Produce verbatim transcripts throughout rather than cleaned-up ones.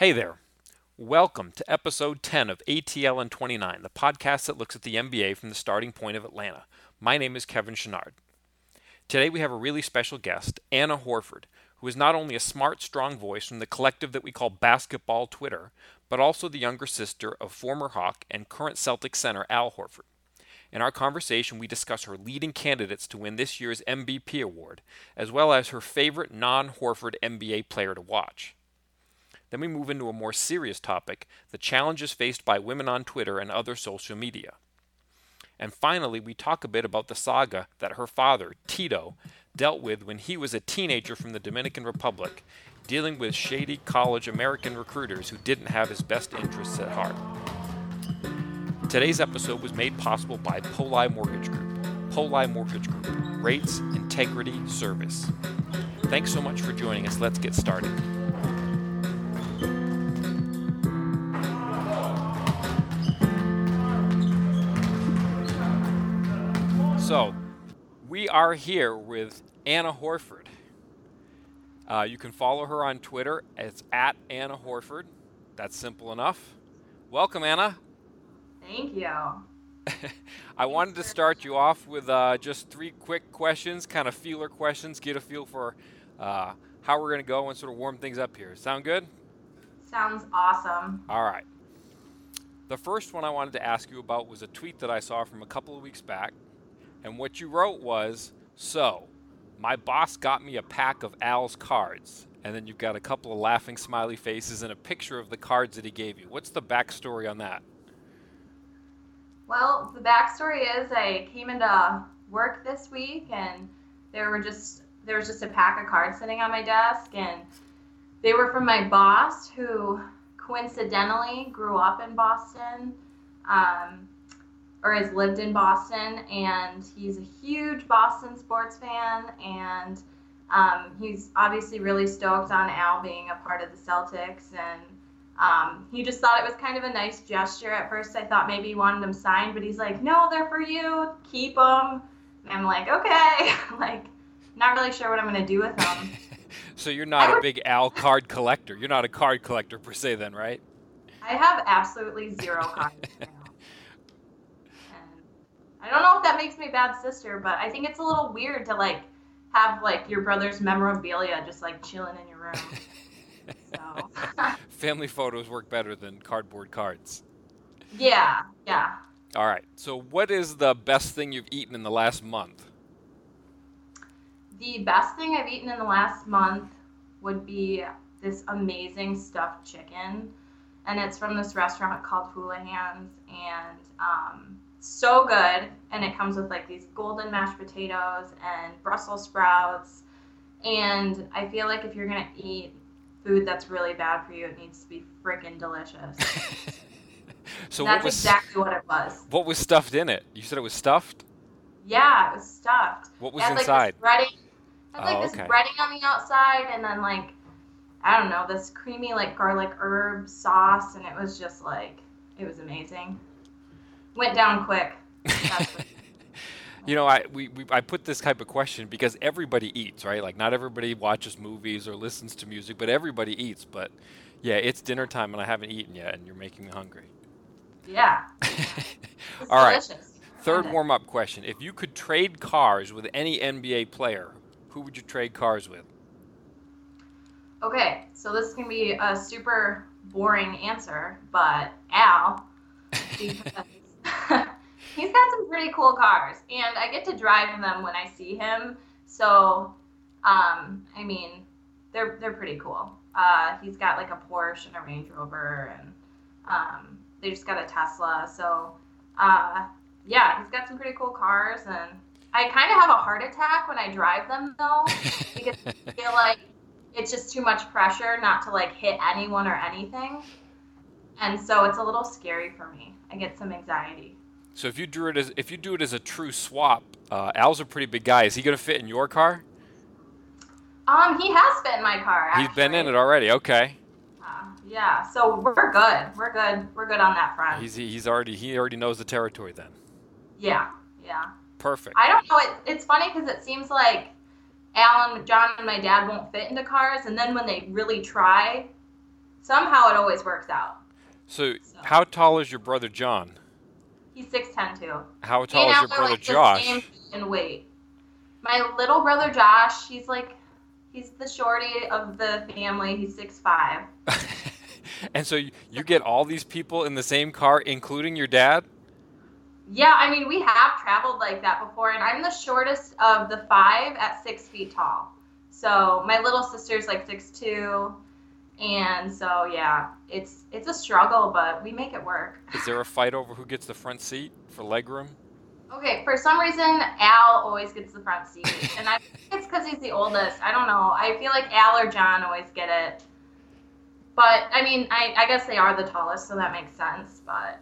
Hey there. Welcome to episode ten of A T L in twenty-nine, the podcast that looks at the N B A from the starting point of Atlanta. My name is Kevin Chouinard. Today we have a really special guest, Anna Horford, who is not only a smart, strong voice from the collective that we call Basketball Twitter, but also the younger sister of former Hawk and current Celtics center Al Horford. In our conversation, we discuss her leading candidates to win this year's M V P award, as well as her favorite non-Horford N B A player to watch. Then we move into a more serious topic, the challenges faced by women on Twitter and other social media. And finally, we talk a bit about the saga that her father, Tito, dealt with when he was a teenager from the Dominican Republic, dealing with shady college American recruiters who didn't have his best interests at heart. Today's episode was made possible by Poli Mortgage Group. Poli Mortgage Group. Rates, integrity, service. Thanks so much for joining us. Let's get started. So, we are here with Anna Horford. Uh, you can follow her on Twitter. It's at Anna Horford. That's simple enough. Welcome, Anna. Thank you. I wanted to start you off with uh, just three quick questions, kind of feeler questions, get a feel for uh, how we're going to go and sort of warm things up here. Sound good? Sounds awesome. All right. The first one I wanted to ask you about was a tweet that I saw from a couple of weeks back. And what you wrote was, so, my boss got me a pack of Al's cards. And then you've got a couple of laughing smiley faces and a picture of the cards that he gave you. What's the backstory on that? Well, the backstory is I came into work this week and there were just there was just a pack of cards sitting on my desk, and they were from my boss, who coincidentally grew up in Boston, um, or has lived in Boston, and he's a huge Boston sports fan, and um, he's obviously really stoked on Al being a part of the Celtics, and Um, he just thought it was kind of a nice gesture. At first, I thought maybe he wanted them signed, but he's like, no, they're for you. Keep them. And I'm like, okay. Like, not really sure what I'm going to do with them. So you're not I a would... big Al card collector. You're not a card collector per se then, right? I have absolutely zero cards right now. And I don't know if that makes me a bad sister, but I think it's a little weird to, like, have, like, your brother's memorabilia just, like, chilling in your room. So. Family photos work better than cardboard cards. Yeah, yeah. All right. So what is the best thing you've eaten in the last month? The best thing I've eaten in the last month would be this amazing stuffed chicken. And it's from this restaurant called Houlihan's. And um, so good. And it comes with, like, these golden mashed potatoes and Brussels sprouts. And I feel like if you're going to eat food that's really bad for you, it needs to be freaking delicious. So that's what was, exactly what it was. What was stuffed in it? You said it was stuffed? Yeah, it was stuffed. What was it had, inside? Like, this breading, it had, oh, like, this okay. breading on the outside, and then, like, I don't know, this creamy, like, garlic herb sauce, and it was just, like, it was amazing. Went down quick. That's what You know, I we, we I put this type of question because everybody eats, right? Like, not everybody watches movies or listens to music, but everybody eats. But, yeah, it's dinner time, and I haven't eaten yet, and you're making me hungry. Yeah. All right. Third warm-up question. If you could trade cars with any N B A player, who would you trade cars with? Okay, so this is going to be a super boring answer, but Al, because he's got some pretty cool cars, and I get to drive in them when I see him. So, um, I mean, they're they're pretty cool. Uh, he's got, like, a Porsche and a Range Rover, and um, they just got a Tesla. So, uh, yeah, he's got some pretty cool cars, and I kind of have a heart attack when I drive them, though, because I feel like it's just too much pressure not to, like, hit anyone or anything. And so it's a little scary for me. I get some anxiety. So if you drew it as if you do it as a true swap, uh, Al's a pretty big guy. Is he going to fit in your car? Um, he has fit in my car, actually. He's been in it already. Okay. Uh, yeah. So we're good. We're good. We're good on that front. He's he's already he already knows the territory then. Yeah. Yeah. Perfect. I don't know. It, it's funny because it seems like Al and John and my dad won't fit into cars, and then when they really try, Somehow it always works out. So, so. How tall is your brother John? He's six ten, too. How tall and is your brother like Josh? The same in weight. My little brother Josh, he's like, he's the shorty of the family. He's six five. And so you, you get all these people in the same car, including your dad? Yeah, I mean, we have traveled like that before, and I'm the shortest of the five at six feet tall. So my little sister's like six two, and so, yeah, it's it's a struggle, but we make it work. Is there a fight over who gets the front seat for legroom? Okay, for some reason, Al always gets the front seat, and I think it's because he's the oldest. I don't know. I feel like Al or John always get it. But, I mean, I, I guess they are the tallest, so that makes sense, but,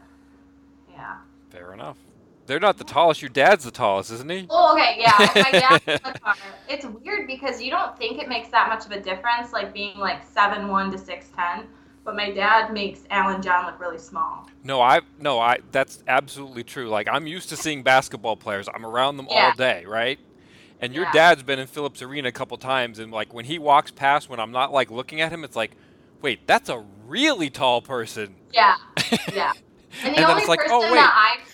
yeah. Fair enough. They're not the tallest. Your dad's the tallest, isn't he? Oh, okay, yeah. My dad's the tallest. It's weird because you don't think it makes that much of a difference, like being like seven one to six ten, but my dad makes Al and John look really small. No, I no, I that's absolutely true. Like, I'm used to seeing basketball players. I'm around them yeah. all day, right? And your yeah. dad's been in Phillips Arena a couple times, and like when he walks past, when I'm not like looking at him, it's like, wait, that's a really tall person. Yeah, yeah. And the and only like, person oh, that I've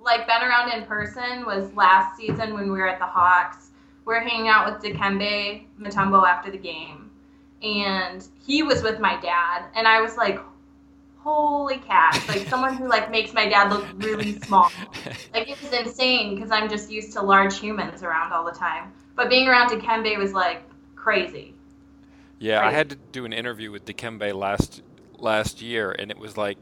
like been around in person was last season when we were at the Hawks. We were hanging out with Dikembe Mutombo after the game, and he was with my dad, and I was like, "Holy cats!" Like someone who like makes my dad look really small. Like it was insane because I'm just used to large humans around all the time. But being around Dikembe was like crazy. Yeah, crazy. I had to do an interview with Dikembe last last year, and it was like.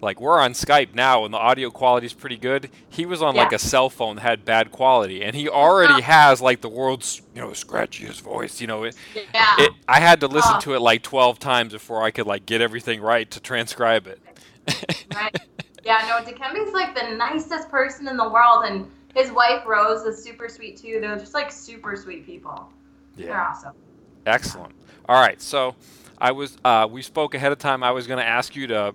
Like, we're on Skype now, and the audio quality's pretty good. He was on, yeah. like, a cell phone that had bad quality, and he already has, like, the world's, you know, scratchiest voice, you know. It, yeah. it, I had to listen oh. to it, like, twelve times before I could, like, get everything right to transcribe it. Right. Yeah, no, Dikembe's, like, the nicest person in the world, and his wife, Rose, is super sweet, too. They're just, like, super sweet people. Yeah. They're awesome. Excellent. All right, so I was uh, we spoke ahead of time. I was going to ask you to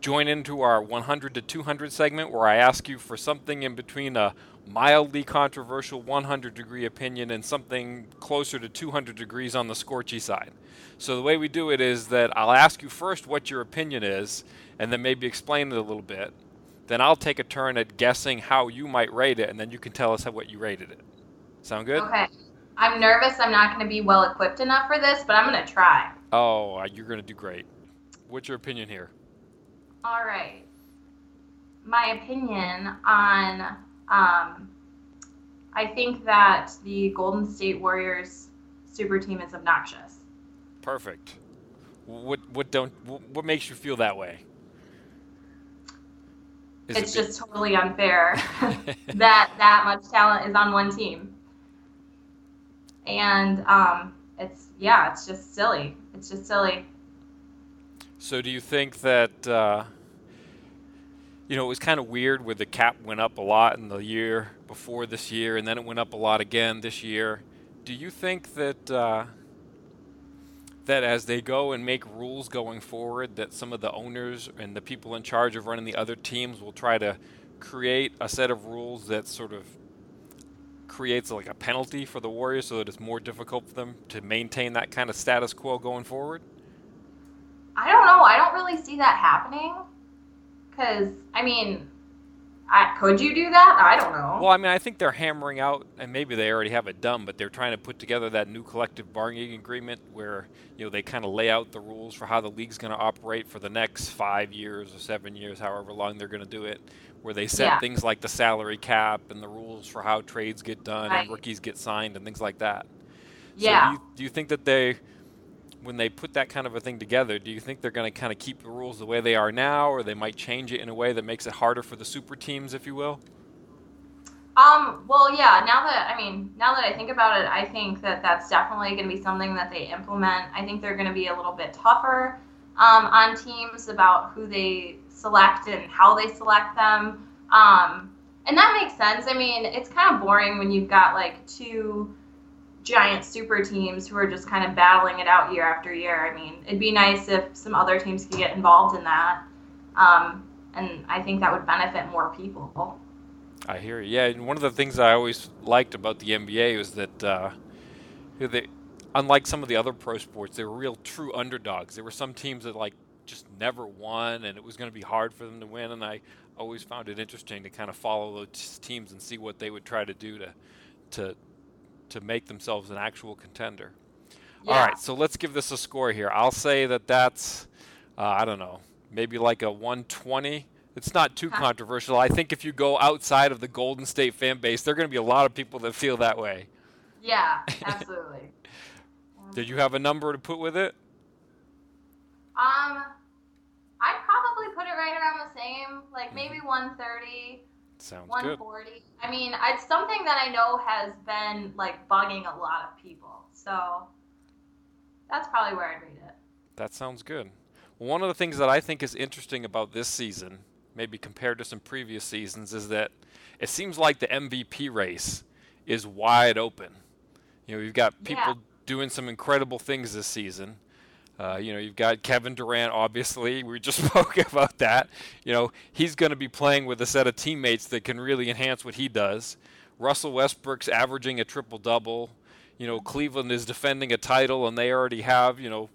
join into our one hundred to two hundred segment where I ask you for something in between a mildly controversial one hundred degree opinion and something closer to two hundred degrees on the scorchy side. So the way we do it is that I'll ask you first what your opinion is and then maybe explain it a little bit. Then I'll take a turn at guessing how you might rate it, and then you can tell us how, what you rated it. Sound good? Okay. I'm nervous. I'm not going to be well equipped enough for this, but I'm going to try. Oh, you're going to do great. What's your opinion here? All right. My opinion on, um, I think that the Golden State Warriors super team is obnoxious. Perfect. What what don't what makes you feel that way? Is it's it just be- totally unfair that that much talent is on one team, and um, it's yeah, it's just silly. It's just silly. So do you think that, uh, you know, it was kind of weird where the cap went up a lot in the year before this year, and then it went up a lot again this year. Do you think that uh, that as they go and make rules going forward, that some of the owners and the people in charge of running the other teams will try to create a set of rules that sort of creates like a penalty for the Warriors so that it's more difficult for them to maintain that kind of status quo going forward? I don't know. I don't really see that happening because, I mean, I, could you do that? I don't know. Well, I mean, I think they're hammering out, and maybe they already have it done, but they're trying to put together that new collective bargaining agreement where, you know, they kind of lay out the rules for how the league's going to operate for the next five years or seven years, however long they're going to do it, where they set yeah. things like the salary cap and the rules for how trades get done right. and rookies get signed and things like that. Yeah. So do you, do you think that they... when they put that kind of a thing together, do you think they're going to kind of keep the rules the way they are now, or they might change it in a way that makes it harder for the super teams, if you will? Um, well, yeah, now that, I mean, now that I think about it, I think that that's definitely going to be something that they implement. I think they're going to be a little bit tougher um, on teams about who they select and how they select them. Um, and that makes sense. I mean, it's kind of boring when you've got like two giant super teams who are just kind of battling it out year after year. I mean, it'd be nice if some other teams could get involved in that. Um, and I think that would benefit more people. I hear you. Yeah, and one of the things I always liked about the N B A was that uh, they, unlike some of the other pro sports, they were real true underdogs. There were some teams that like just never won, and it was going to be hard for them to win. And I always found it interesting to kind of follow those teams and see what they would try to do to to to make themselves an actual contender. Yeah. All right, so let's give this a score here. I'll say that that's, uh, I don't know, maybe like a one twenty. It's not too huh. controversial. I think if you go outside of the Golden State fan base, there are going to be a lot of people that feel that way. Yeah, absolutely. Did you have a number to put with it? Um, I'd probably put it right around the same, like maybe mm-hmm. one thirty. Sounds one forty. Good. I mean, it's something that I know has been like bugging a lot of people, so that's probably where I'd read it. That sounds good. One of the things that I think is interesting about this season, maybe compared to some previous seasons, is that it seems like the M V P race is wide open. You know, you've got people yeah. doing some incredible things this season. Uh, you know, you've got Kevin Durant, obviously. We just spoke about that. You know, he's going to be playing with a set of teammates that can really enhance what he does. Russell Westbrook's averaging a triple-double. You know, Cleveland is defending a title, and they already have, you know,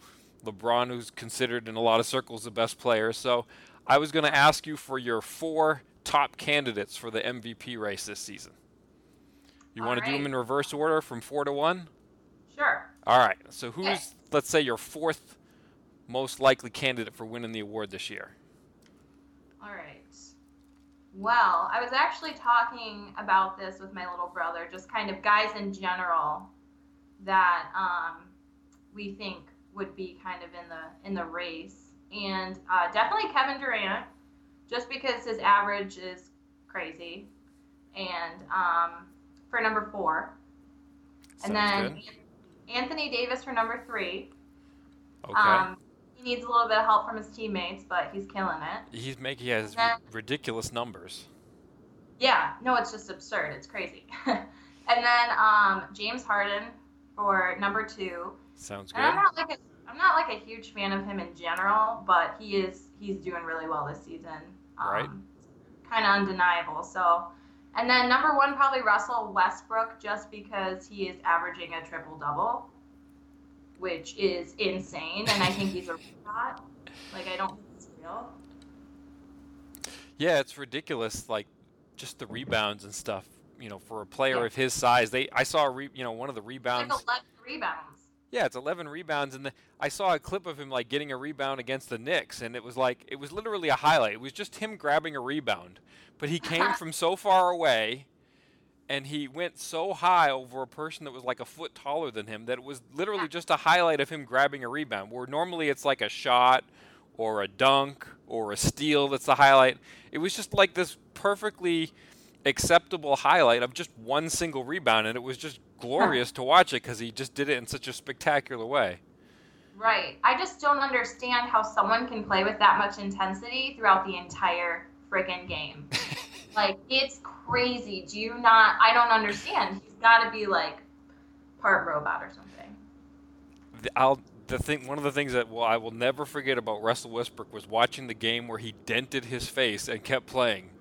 LeBron, who's considered in a lot of circles the best player. So I was going to ask you for your four top candidates for the M V P race this season. You want to do them in reverse order from four to one? Sure. All right. So who's... Okay. Let's say your fourth most likely candidate for winning the award this year. All right. Well, I was actually talking about this with my little brother, just kind of guys in general that um, we think would be kind of in the in the race, and uh, definitely Kevin Durant, just because his average is crazy, and um, for number four, Sounds and then. Good. Anthony Davis for number three. Okay. Um, he needs a little bit of help from his teammates, but he's killing it. He's making he has then, r- ridiculous numbers. Yeah. No, it's just absurd. It's crazy. And then um, James Harden for number two. Sounds good. And I'm not like a, I'm not like a huge fan of him in general, but he is he's doing really well this season. Um, right. Kind of undeniable. So. And then number one, probably Russell Westbrook, just because he is averaging a triple-double, which is insane, and I think he's a robot. Like, I don't think it's real. Yeah, it's ridiculous, like, just the rebounds and stuff, you know, for a player yeah. of his size. They, I saw, a re, you know, one of the rebounds. It's like eleven rebounds. Yeah, it's eleven rebounds, and the, I saw a clip of him, like, getting a rebound against the Knicks, and it was, like, it was literally a highlight. It was just him grabbing a rebound. But he came from so far away, and he went so high over a person that was like a foot taller than him that it was literally just a highlight of him grabbing a rebound, where normally it's like a shot or a dunk or a steal that's the highlight. It was just like this perfectly acceptable highlight of just one single rebound, and it was just glorious to watch it because he just did it in such a spectacular way. Right. I just don't understand how someone can play with that much intensity throughout the entire friggin' game. Like, it's crazy. Do you not I don't understand. He's got to be like part robot or something. I'll the thing one of the things that well, I will never forget about Russell Westbrook was watching the game where he dented his face and kept playing.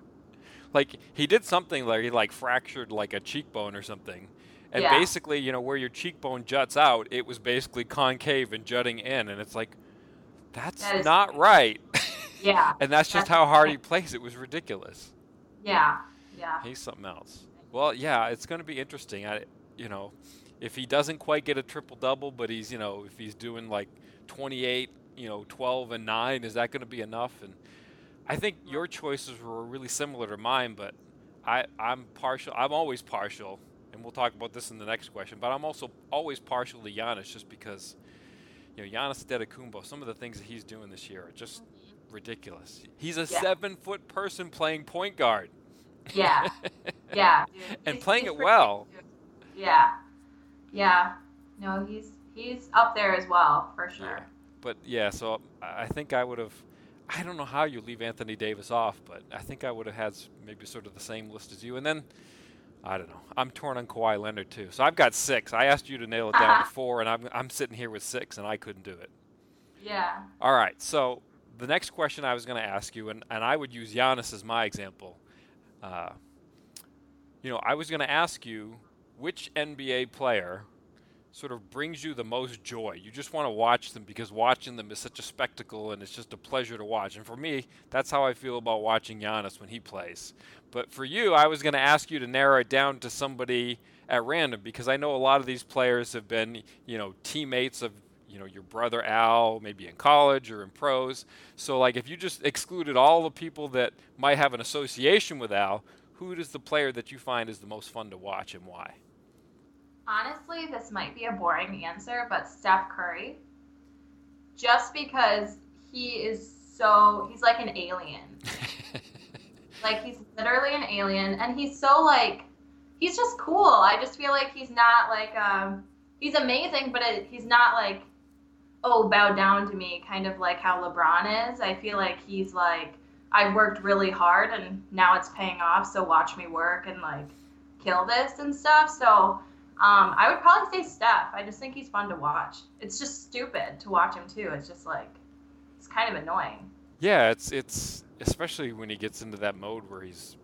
Like, he did something like he like fractured like a cheekbone or something. And yeah. basically, you know, where your cheekbone juts out, it was basically concave and jutting in, and it's like that's that is not crazy. Right. Yeah. And that's just that's how hard he plays. It was ridiculous. Yeah. Yeah. He's something else. Well, yeah, it's going to be interesting. I, you know, if he doesn't quite get a triple-double, but he's, you know, if he's doing like twenty-eight, you know, twelve and nine, is that going to be enough? And I think your choices were really similar to mine, but I, I'm partial. I'm always partial, and we'll talk about this in the next question, but I'm also always partial to Giannis just because, you know, Giannis Adetokounmpo, some of the things that he's doing this year are just – ridiculous. He's a yeah. seven foot person playing point guard. Yeah. Yeah. Dude. And he's, playing he's it well. Yeah. Yeah. No, he's he's up there as well, for sure. Yeah. But yeah, so I think I would have, I don't know how you leave Anthony Davis off, but I think I would have had maybe sort of the same list as you. And then, I don't know, I'm torn on Kawhi Leonard too. So I've got six. I asked you to nail it down uh-huh. to four, and I'm I'm sitting here with six, and I couldn't do it. Yeah. All right. So the next question I was going to ask you, and, and I would use Giannis as my example. Uh, you know, I was going to ask you which N B A player sort of brings you the most joy? You just want to watch them because watching them is such a spectacle and it's just a pleasure to watch. And for me, that's how I feel about watching Giannis when he plays. But for you, I was going to ask you to narrow it down to somebody at random, because I know a lot of these players have been, you know, teammates of, you know, your brother Al, maybe in college or in pros. So, like, if you just excluded all the people that might have an association with Al, who is the player that you find is the most fun to watch and why? Honestly, this might be a boring answer, but Steph Curry, just because he is so, he's like an alien. Like, he's literally an alien, and he's so, like, he's just cool. I just feel like he's not, like, um, he's amazing, but it, he's not, like, oh, bow down to me, kind of like how LeBron is. I feel like he's, like, I worked really hard, and now it's paying off, so watch me work and, like, kill this and stuff, so... Um, I would probably say Steph. I just think he's fun to watch. It's just stupid to watch him too. It's just like, it's kind of annoying. Yeah, it's it's especially when he gets into that mode where he's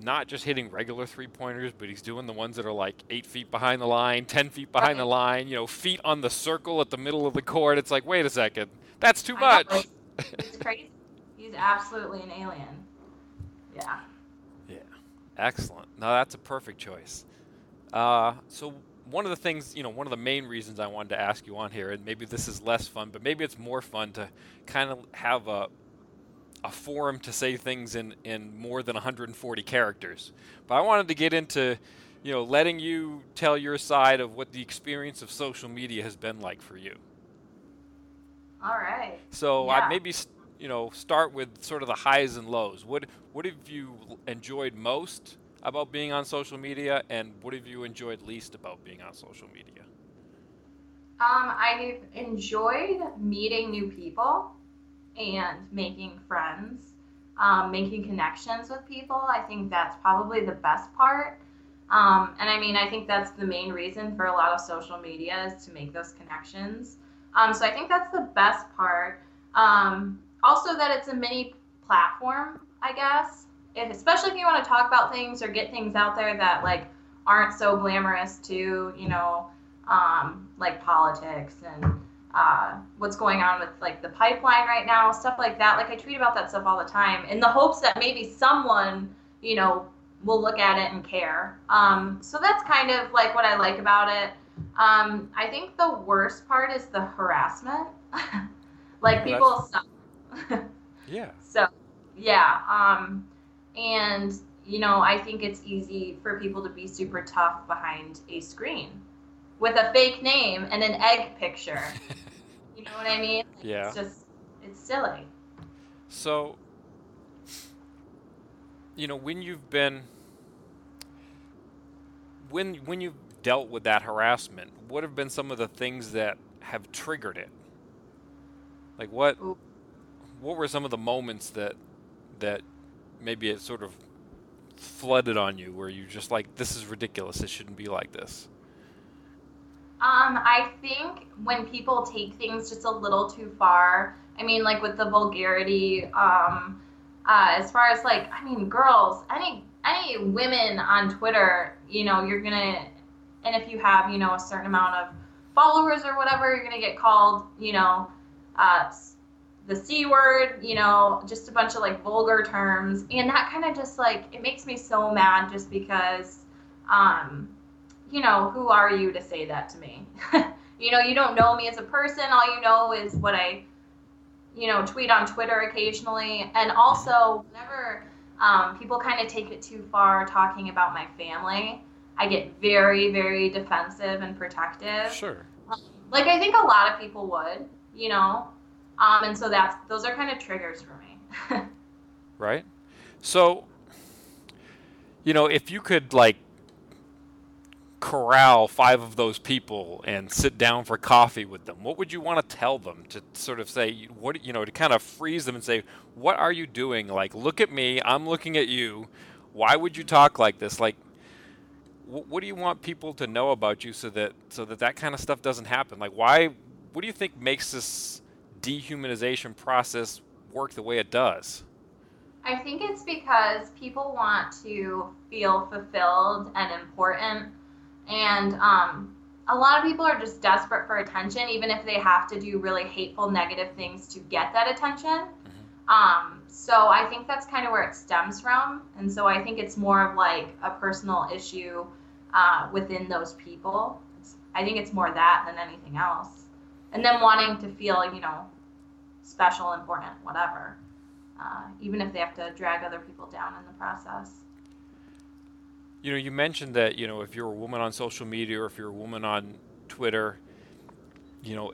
not just hitting regular three-pointers, but he's doing the ones that are like eight feet behind the line, ten feet behind right. the line, you know, feet on the circle at the middle of the court. It's like, wait a second, that's too I much. Know, it's crazy. He's absolutely an alien. Yeah. Yeah. Excellent. No, that's a perfect choice. Uh, so one of the things, you know, one of the main reasons I wanted to ask you on here, and maybe this is less fun, but maybe it's more fun to kind of have a a forum to say things in, in more than one hundred forty characters. But I wanted to get into, you know, letting you tell your side of what the experience of social media has been like for you. All right. So yeah. I maybe, you know, start with sort of the highs and lows. What what have you enjoyed most about being on social media, and what have you enjoyed least about being on social media? Um, I've enjoyed meeting new people and making friends, um, making connections with people. I think that's probably the best part. Um, and I mean, I think that's the main reason for a lot of social media is to make those connections. Um, so I think that's the best part. Um, also that it's a mini platform, I guess. If, especially if you want to talk about things or get things out there that like aren't so glamorous to, you know, um, like politics and uh, what's going on with like the pipeline right now, stuff like that. Like I tweet about that stuff all the time in the hopes that maybe someone, you know, will look at it and care. Um, so that's kind of like what I like about it. Um, I think the worst part is the harassment. Like people suck. Yeah. So, yeah. Um, And, you know, I think it's easy for people to be super tough behind a screen with a fake name and an egg picture. You know what I mean? Yeah. It's just, it's silly. So, you know, when you've been, when, when you've dealt with that harassment, what have been some of the things that have triggered it? Like what, Ooh. what were some of the moments that, that, maybe it sort of flooded on you where you're just like, this is ridiculous. It shouldn't be like this. Um, I think when people take things just a little too far, I mean, like with the vulgarity, um, uh, as far as like, I mean, girls, any, any women on Twitter, you know, you're going to, and if you have, you know, a certain amount of followers or whatever, you're going to get called, you know, uh, the C word, you know, just a bunch of like vulgar terms. And that kind of just like, it makes me so mad just because, um, you know, who are you to say that to me? You know, you don't know me as a person. All you know is what I, you know, tweet on Twitter occasionally. And also whenever um, people kind of take it too far talking about my family, I get very, very defensive and protective. Sure. Like I think a lot of people would, you know, Um, and so that's, those are kind of triggers for me. Right. So, you know, if you could like corral five of those people and sit down for coffee with them, what would you want to tell them to sort of say, what, you know, to kind of freeze them and say, what are you doing? Like, look at me, I'm looking at you. Why would you talk like this? Like, wh- what do you want people to know about you so that, so that that kind of stuff doesn't happen? Like, why, what do you think makes this dehumanization process work the way it does? I think it's because people want to feel fulfilled and important, and um, a lot of people are just desperate for attention, even if they have to do really hateful, negative things to get that attention. Mm-hmm. Um, so I think that's kind of where it stems from. And so I think it's more of like a personal issue uh, within those people. It's, I think it's more that than anything else. And then wanting to feel, you know, special, important, whatever, uh, even if they have to drag other people down in the process. You know, you mentioned that, you know, if you're a woman on social media or if you're a woman on Twitter, you know,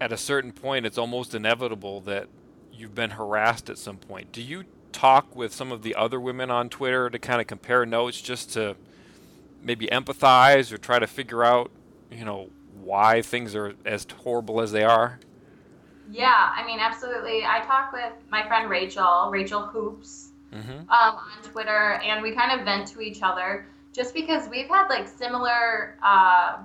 at a certain point, it's almost inevitable that you've been harassed at some point. Do you talk with some of the other women on Twitter to kind of compare notes just to maybe empathize or try to figure out, you know, why things are as horrible as they are? Yeah, I mean, absolutely. I talk with my friend Rachel, Rachel Hoops. Mm-hmm. Um, on Twitter, and we kind of vent to each other just because we've had like similar uh,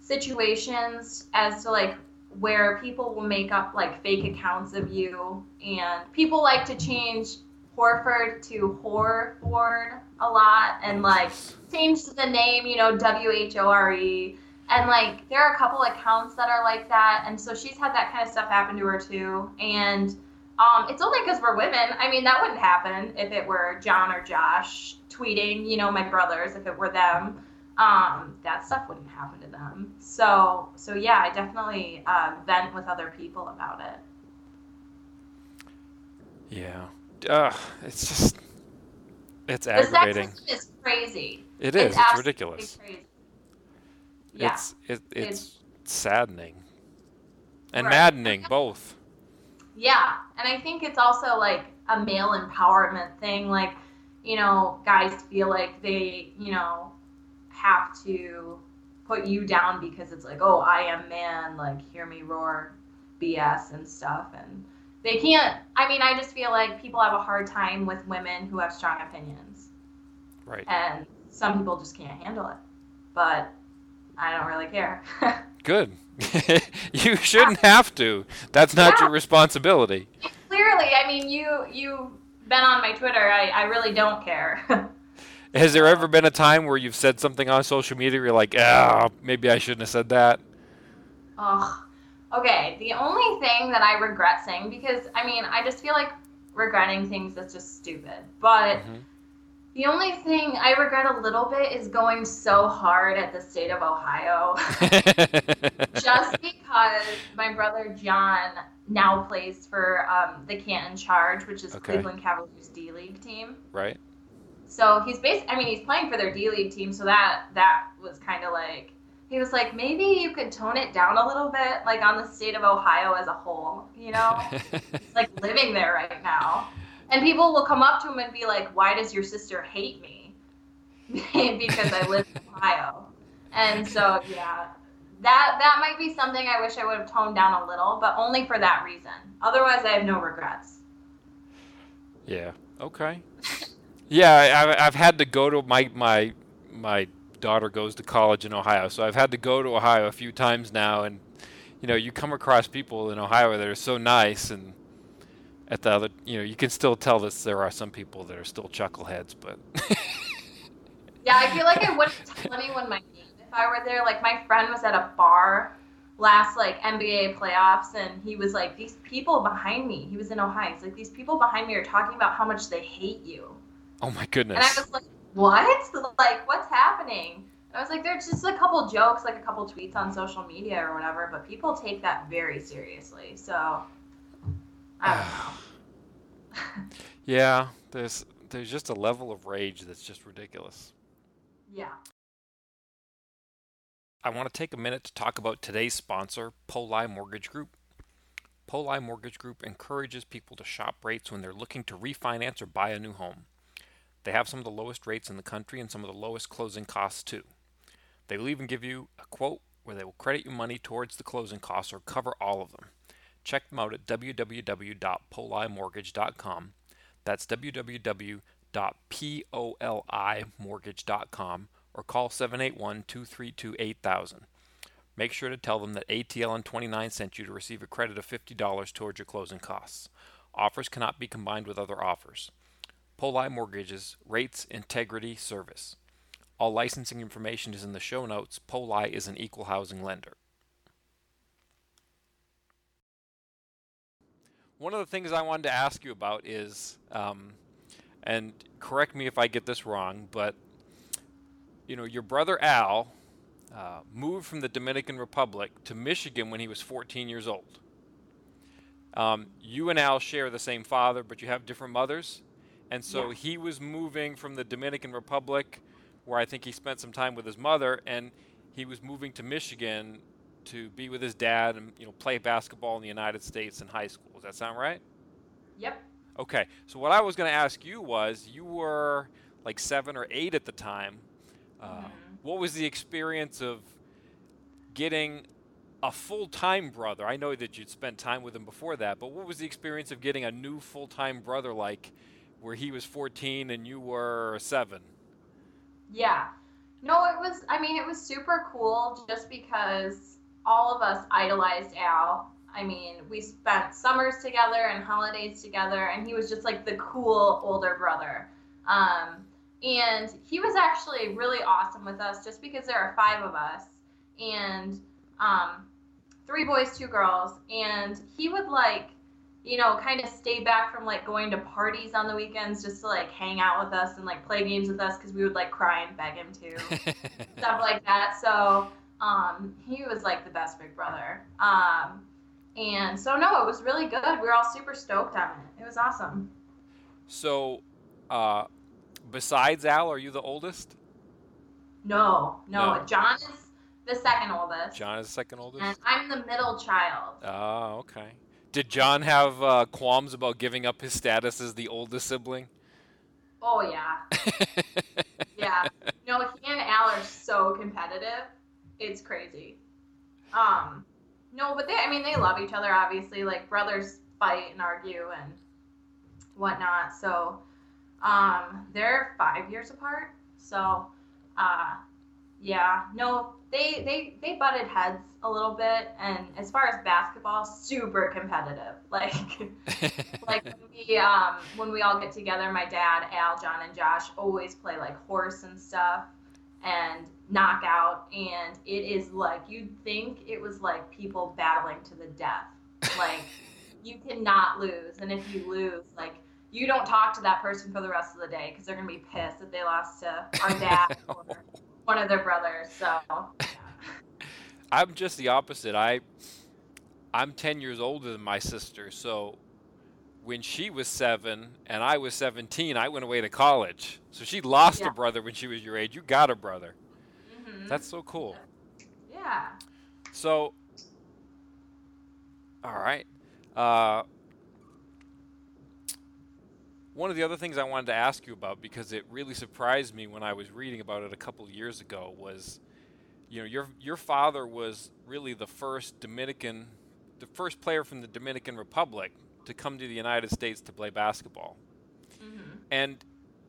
situations as to like where people will make up like fake accounts of you, and people like to change Horford to Horford a lot and like change the name, you know, W H O R E, and like there are a couple accounts that are like that, and so she's had that kind of stuff happen to her too. And Um, it's only because we're women. I mean, that wouldn't happen if it were John or Josh tweeting, you know, my brothers, if it were them. Um, that stuff wouldn't happen to them. So, so yeah, I definitely uh, vent with other people about it. Yeah. Uh, it's just, it's the aggravating. Sexism is crazy. It is. It's, it's ridiculous. Crazy. Yeah. It's, it, it's, it's saddening and right. maddening, both. Yeah, and I think it's also like a male empowerment thing. Like, you know, guys feel like they, you know, have to put you down because it's like, oh, I am man, like, hear me roar B S and stuff. And they can't, I mean, I just feel like people have a hard time with women who have strong opinions. Right. And some people just can't handle it. But I don't really care. Good. You shouldn't have to. That's not yeah. your responsibility. Clearly, I mean, you, you've been on my Twitter. I, I really don't care. Has there ever been a time where you've said something on social media where you're like, ah, oh, maybe I shouldn't have said that? Oh, okay. The only thing that I regret saying, because, I mean, I just feel like regretting things is just stupid. But mm-hmm. the only thing I regret a little bit is going so hard at the state of Ohio. Just because my brother John now plays for um, the Canton Charge, which is okay. Cleveland Cavaliers D-League team. Right. So he's basically, I mean, he's playing for their D-League team, so that, that was kind of like, he was like, maybe you could tone it down a little bit, like on the state of Ohio as a whole, you know? It's like living there right now. And people will come up to him and be like, why does your sister hate me? Because I live in Ohio. And so, yeah, that that might be something I wish I would have toned down a little, but only for that reason. Otherwise, I have no regrets. Yeah. Okay. yeah, I, I've had to go to my, my my daughter goes to college in Ohio, so I've had to go to Ohio a few times now. And, you know, you come across people in Ohio that are so nice and, at the other, you know, you can still tell that there are some people that are still chuckleheads, but. Yeah, I feel like I wouldn't tell anyone my name if I were there. Like, my friend was at a bar last, like, N B A playoffs, and he was like, these people behind me, he was in Ohio, he's like, these people behind me are talking about how much they hate you. Oh, my goodness. And I was like, what? Like, what's happening? And I was like, there's just a couple jokes, like a couple tweets on social media or whatever, but people take that very seriously, so. I don't know. Yeah, there's there's just a level of rage that's just ridiculous. Yeah. I want to take a minute to talk about today's sponsor, Poli Mortgage Group. Poli Mortgage Group encourages people to shop rates when they're looking to refinance or buy a new home. They have some of the lowest rates in the country and some of the lowest closing costs too. They will even give you a quote where they will credit your money towards the closing costs or cover all of them. Check them out at w w w dot poli mortgage dot com. That's w w w dot poli mortgage dot com or call seven eight one, two three two, eight thousand. Make sure to tell them that A T L and twenty-nine sent you to receive a credit of fifty dollars towards your closing costs. Offers cannot be combined with other offers. Poli Mortgage's Rates Integrity Service. All licensing information is in the show notes. Poli is an equal housing lender. One of the things I wanted to ask you about is, um, and correct me if I get this wrong, but you know, your brother Al uh, moved from the Dominican Republic to Michigan when he was fourteen years old. Um, you and Al share the same father, but you have different mothers, and so yeah. He was moving from the Dominican Republic, where I think he spent some time with his mother, and he was moving to Michigan to be with his dad and, you know, play basketball in the United States in high school. Does that sound right? Yep. Okay. So what I was going to ask you was, you were like seven or eight at the time. Uh, mm-hmm. What was the experience of getting a full-time brother? I know that you'd spent time with him before that, but what was the experience of getting a new full-time brother like, where he was fourteen and you were seven? Yeah. No, it was, I mean, it was super cool just because all of us idolized Al. I mean, we spent summers together and holidays together, and he was just like the cool older brother. Um, and he was actually really awesome with us just because there are five of us, and um, three boys, two girls. And he would like, you know, kind of stay back from like going to parties on the weekends just to like hang out with us and like play games with us, because we would like cry and beg him to, stuff like that. So Um, he was like the best big brother. Um, and so, no, it was really good. We were all super stoked on it. It was awesome. So, uh, besides Al, are you the oldest? No, no. no. John is the second oldest. John is the second oldest? And I'm the middle child. Oh, okay. Did John have uh, qualms about giving up his status as the oldest sibling? Oh, yeah. yeah. No, he and Al are so competitive. It's crazy. Um, no, but they, I mean, they love each other, obviously. Like, brothers fight and argue and whatnot. So, um, they're five years apart. So, uh, yeah. No, they, they, they butted heads a little bit. And as far as basketball, super competitive. Like, like when we, um, when we all get together, my dad, Al, John, and Josh always play, like, horse and stuff. And knockout, and it is like, you'd think it was like people battling to the death. Like, you cannot lose, and if you lose, like, you don't talk to that person for the rest of the day because they're gonna be pissed that they lost to our dad or one of their brothers. So yeah. I'm just the opposite. I I'm ten years older than my sister, so when she was seven and I was seventeen, I went away to college. So she lost yeah. a brother when she was your age. You got a brother. Mm-hmm. That's so cool. Yeah. So, all right. Uh, one of the other things I wanted to ask you about, because it really surprised me when I was reading about it a couple of years ago, was, you know, your your father was really the first Dominican, the first player from the Dominican Republic to come to the United States to play basketball. Mm-hmm. And,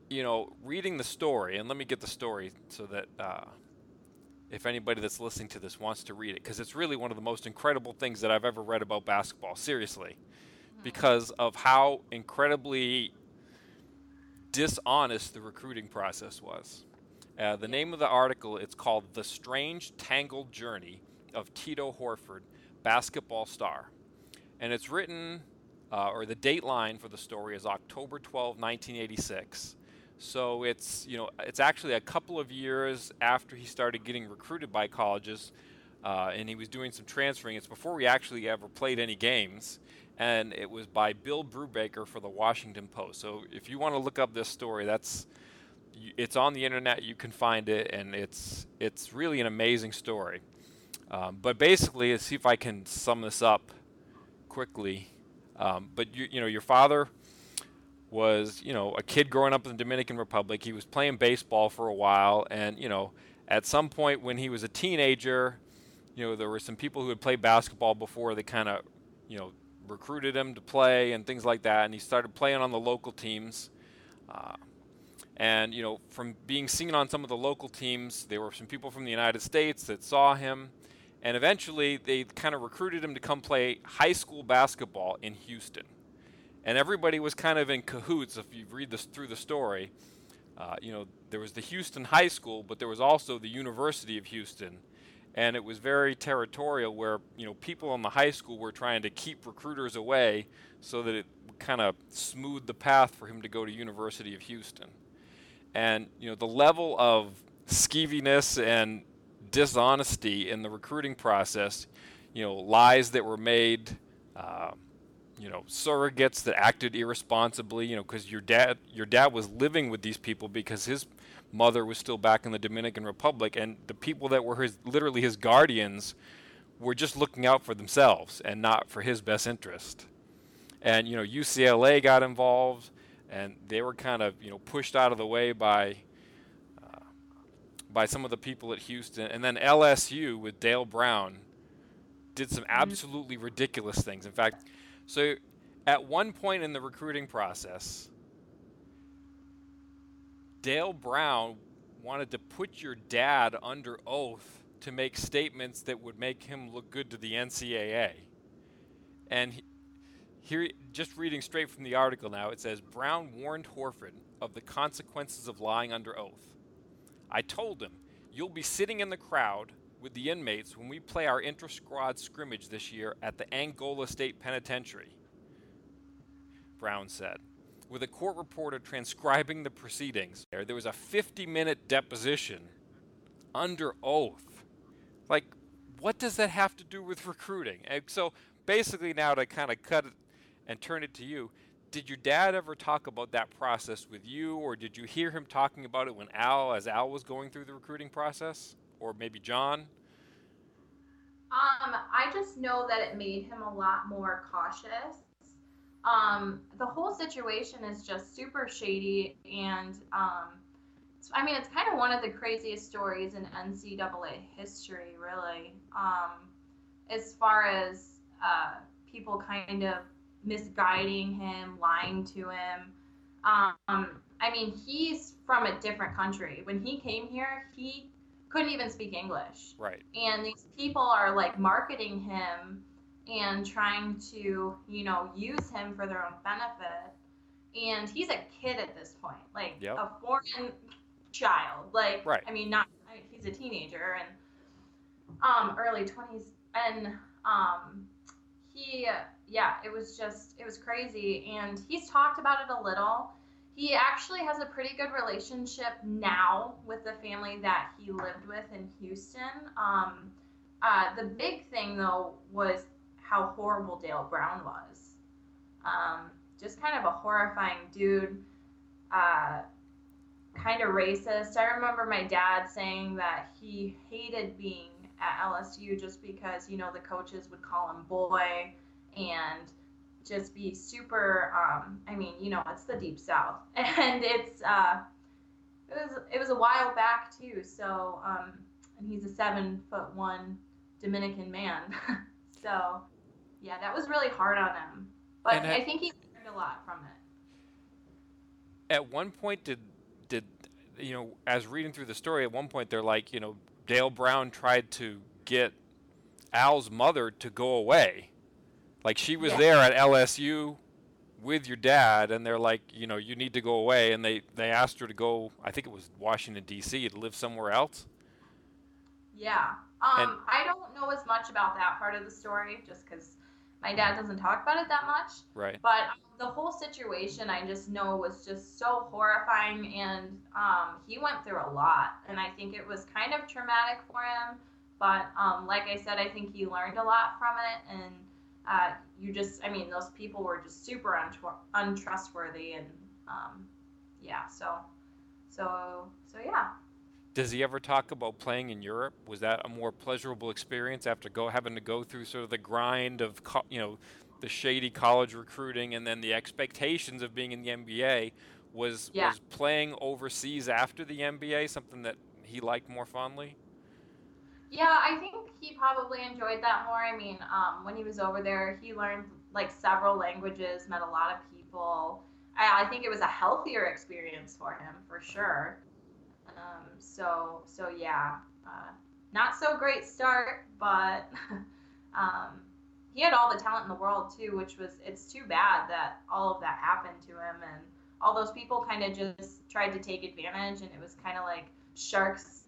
you know, reading the story, and let me get the story so that uh, if anybody that's listening to this wants to read it, because it's really one of the most incredible things that I've ever read about basketball, seriously, mm-hmm. because of how incredibly dishonest the recruiting process was. Uh, the yeah. name of the article, it's called The Strange Tangled Journey of Tito Horford, Basketball Star. And it's written... Uh, or the dateline for the story is October twelfth, nineteen eighty-six. So it's, you know, it's actually a couple of years after he started getting recruited by colleges, uh, and he was doing some transferring. It's before he actually ever played any games, and it was by Bill Brubaker for the Washington Post. So if you want to look up this story, that's it's on the internet. You can find it, and it's it's really an amazing story. Um, but basically, let's see if I can sum this up quickly. Um, but, you, you know, your father was, you know, a kid growing up in the Dominican Republic. He was playing baseball for a while. And, you know, at some point when he was a teenager, you know, there were some people who had played basketball before. They kind of, you know, recruited him to play and things like that. And he started playing on the local teams. Uh, and, you know, from being seen on some of the local teams, there were some people from the United States that saw him. And eventually, they kind of recruited him to come play high school basketball in Houston. And everybody was kind of in cahoots, if you read this through the story, Uh, you know, there was the Houston High School, but there was also the University of Houston. And it was very territorial where, you know, people in the high school were trying to keep recruiters away so that it kind of smoothed the path for him to go to University of Houston. And, you know, the level of skeeviness and dishonesty in the recruiting process, you know, lies that were made, uh, you know, surrogates that acted irresponsibly, you know, because your dad, your dad was living with these people because his mother was still back in the Dominican Republic, and the people that were his, literally his guardians, were just looking out for themselves and not for his best interest. And, you know, U C L A got involved, and they were kind of, you know, pushed out of the way by uh, by some of the people at Houston. And then L S U with Dale Brown did some absolutely mm-hmm. ridiculous things. In fact, so at one point in the recruiting process, Dale Brown wanted to put your dad under oath to make statements that would make him look good to the N C double A. And he, here, just reading straight from the article now, it says, Brown warned Horford of the consequences of lying under oath. I told him, you'll be sitting in the crowd with the inmates when we play our inter-squad scrimmage this year at the Angola State Penitentiary, Brown said, with a court reporter transcribing the proceedings. There was a fifty-minute deposition under oath. Like, what does that have to do with recruiting? And so basically now, to kind of cut it and turn it to you, did your dad ever talk about that process with you, or did you hear him talking about it when Al, as Al was going through the recruiting process, or maybe John? Um, I just know that it made him a lot more cautious. Um, the whole situation is just super shady, and um, it's, I mean, it's kind of one of the craziest stories in N C double A history, really, um, as far as uh, people kind of misguiding him, lying to him. Um, I mean, he's from a different country. When he came here, he couldn't even speak English. Right. And these people are like marketing him and trying to, you know, use him for their own benefit. And he's a kid at this point, like yep. a foreign child. Like, right. I mean, not, I mean, he's a teenager and um, early twenties. And um, he, yeah, it was just, it was crazy. And he's talked about it a little. He actually has a pretty good relationship now with the family that he lived with in Houston. Um, uh, the big thing, though, was how horrible Dale Brown was. Um, just kind of a horrifying dude, uh, kind of racist. I remember my dad saying that he hated being at L S U just because, you know, the coaches would call him boy and just be super, um, I mean, you know, it's the Deep South. And it's, uh, it was, it was a while back too. So, um, and he's a seven foot one Dominican man. So, yeah, that was really hard on him. But and I ha- think he learned a lot from it. At one point, did, did you know, as reading through the story, at one point they're like, you know, Dale Brown tried to get Al's mother to go away. Like, she was yeah. there at L S U with your dad, and they're like, you know, you need to go away. And they, they asked her to go, I think it was Washington, D C, to live somewhere else. Yeah. Um, and, I don't know as much about that part of the story, just because my dad doesn't talk about it that much. Right. But um, the whole situation, I just know, was just so horrifying, and um, he went through a lot, and I think it was kind of traumatic for him. But um, like I said, I think he learned a lot from it, and uh, you just, I mean, those people were just super untru- untrustworthy, and um, yeah, so, so, so yeah. Does he ever talk about playing in Europe? Was that a more pleasurable experience after go having to go through sort of the grind of, co- you know, the shady college recruiting and then the expectations of being in the N B A? Was yeah. was playing overseas after the N B A something that he liked more fondly? Yeah, I think he probably enjoyed that more. I mean, um, when he was over there, he learned like several languages, met a lot of people. I, I think it was a healthier experience for him, for sure. Um, so, so yeah, uh, not so great start, but, um, he had all the talent in the world too, which was, it's too bad that all of that happened to him. And, all those people kind of just tried to take advantage, and it was kind of like sharks,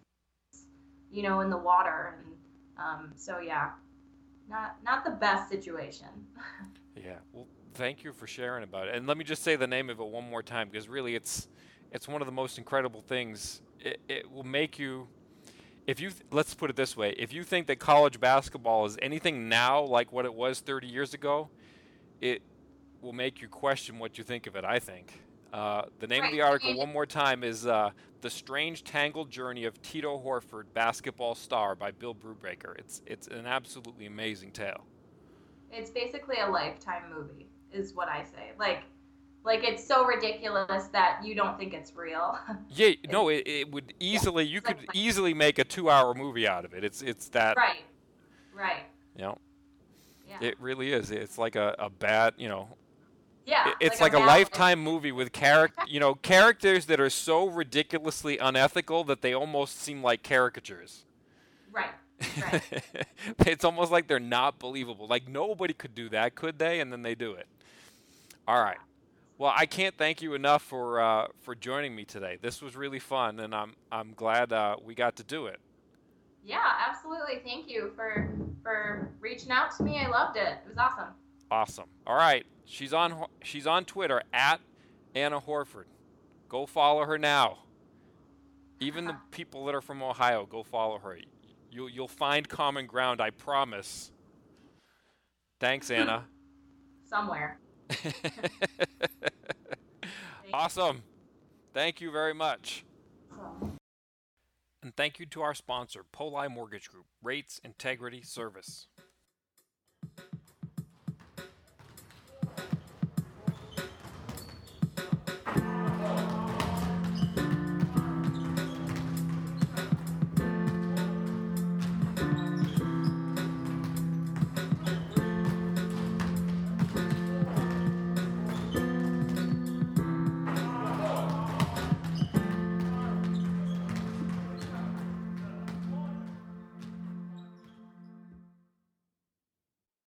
you know, in the water. And um, so, yeah, not not the best situation. Yeah. Well, thank you for sharing about it. And let me just say the name of it one more time, because really it's it's one of the most incredible things. It, it will make you, if you, th- let's put it this way, if you think that college basketball is anything now like what it was thirty years ago, it will make you question what you think of it, I think. Uh, the name right. of the article, one more time, is uh, The Strange Tangled Journey of Tito Horford, Basketball Star, by Bill Brubaker. It's it's an absolutely amazing tale. It's basically a Lifetime movie, is what I say. Like, like it's so ridiculous that you don't think it's real. Yeah, it's, no, it, it would easily, yeah, you could like, easily make a two-hour movie out of it. It's it's that. Right, right. You know, yeah. It really is. It's like a, a bad, you know. Yeah, it's like, like a, a Lifetime movie with character, you know, characters that are so ridiculously unethical that they almost seem like caricatures. Right. Right. It's almost like they're not believable. Like nobody could do that, could they? And then they do it. All right. Well, I can't thank you enough for uh, for joining me today. This was really fun, and I'm I'm glad uh, we got to do it. Yeah, absolutely. Thank you for for reaching out to me. I loved it. It was awesome. Awesome. All right. She's on she's on Twitter at Anna Horford. Go follow her now. Even the people that are from Ohio, go follow her. You'll you'll find common ground, I promise. Thanks, Anna. Somewhere. Awesome. Thank you very much. And thank you to our sponsor, Poli Mortgage Group. Rates, integrity, service.